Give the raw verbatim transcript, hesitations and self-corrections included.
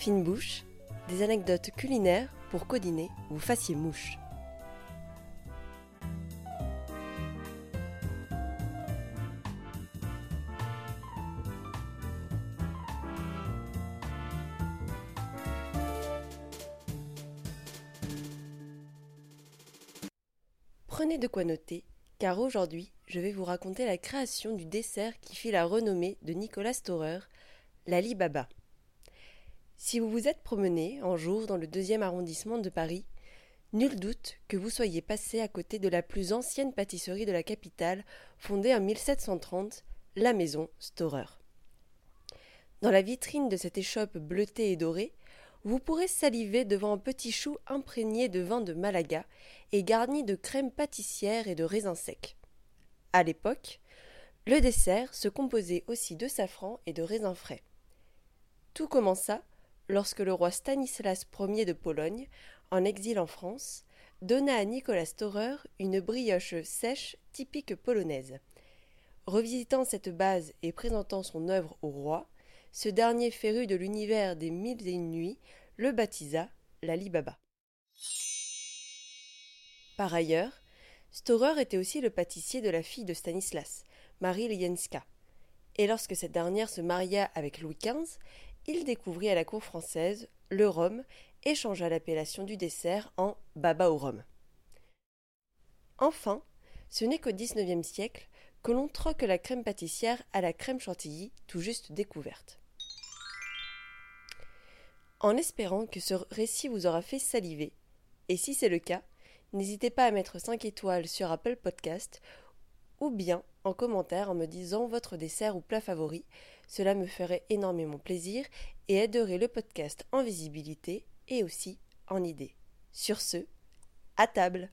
fine bouche, des anecdotes culinaires pour qu'au dîner vous fassiez mouche. Prenez de quoi noter, car aujourd'hui, je vais vous raconter la création du dessert qui fit la renommée de Nicolas Stohrer, l'Ali-Baba. Si vous vous êtes promené un jour dans le deuxième arrondissement de Paris, nul doute que vous soyez passé à côté de la plus ancienne pâtisserie de la capitale, fondée en mille sept cent trente, la Maison Stohrer. Dans la vitrine de cette échoppe bleutée et dorée, vous pourrez saliver devant un petit chou imprégné de vin de Malaga et garni de crème pâtissière et de raisins secs. À l'époque, le dessert se composait aussi de safran et de raisins frais. Tout commença lorsque le roi Stanislas Ier de Pologne, en exil en France, donna à Nicolas Stohrer une brioche sèche typique polonaise. Revisitant cette base et présentant son œuvre au roi, ce dernier féru de l'univers des mille et une nuits le baptisa l'Ali-Baba. Par ailleurs, Stohrer était aussi le pâtissier de la fille de Stanislas, Marie Leszczyńska. Et lorsque cette dernière se maria avec Louis quinze, il découvrit à la cour française le rhum et changea l'appellation du dessert en « Baba au Rhum ». Enfin, ce n'est qu'au dix-neuvième siècle que l'on troque la crème pâtissière à la crème chantilly tout juste découverte. En espérant que ce récit vous aura fait saliver, et si c'est le cas, n'hésitez pas à mettre cinq étoiles sur Apple Podcasts ou bien en commentaire en me disant votre dessert ou plat favori, cela me ferait énormément plaisir et aiderait le podcast en visibilité et aussi en idées. Sur ce, à table!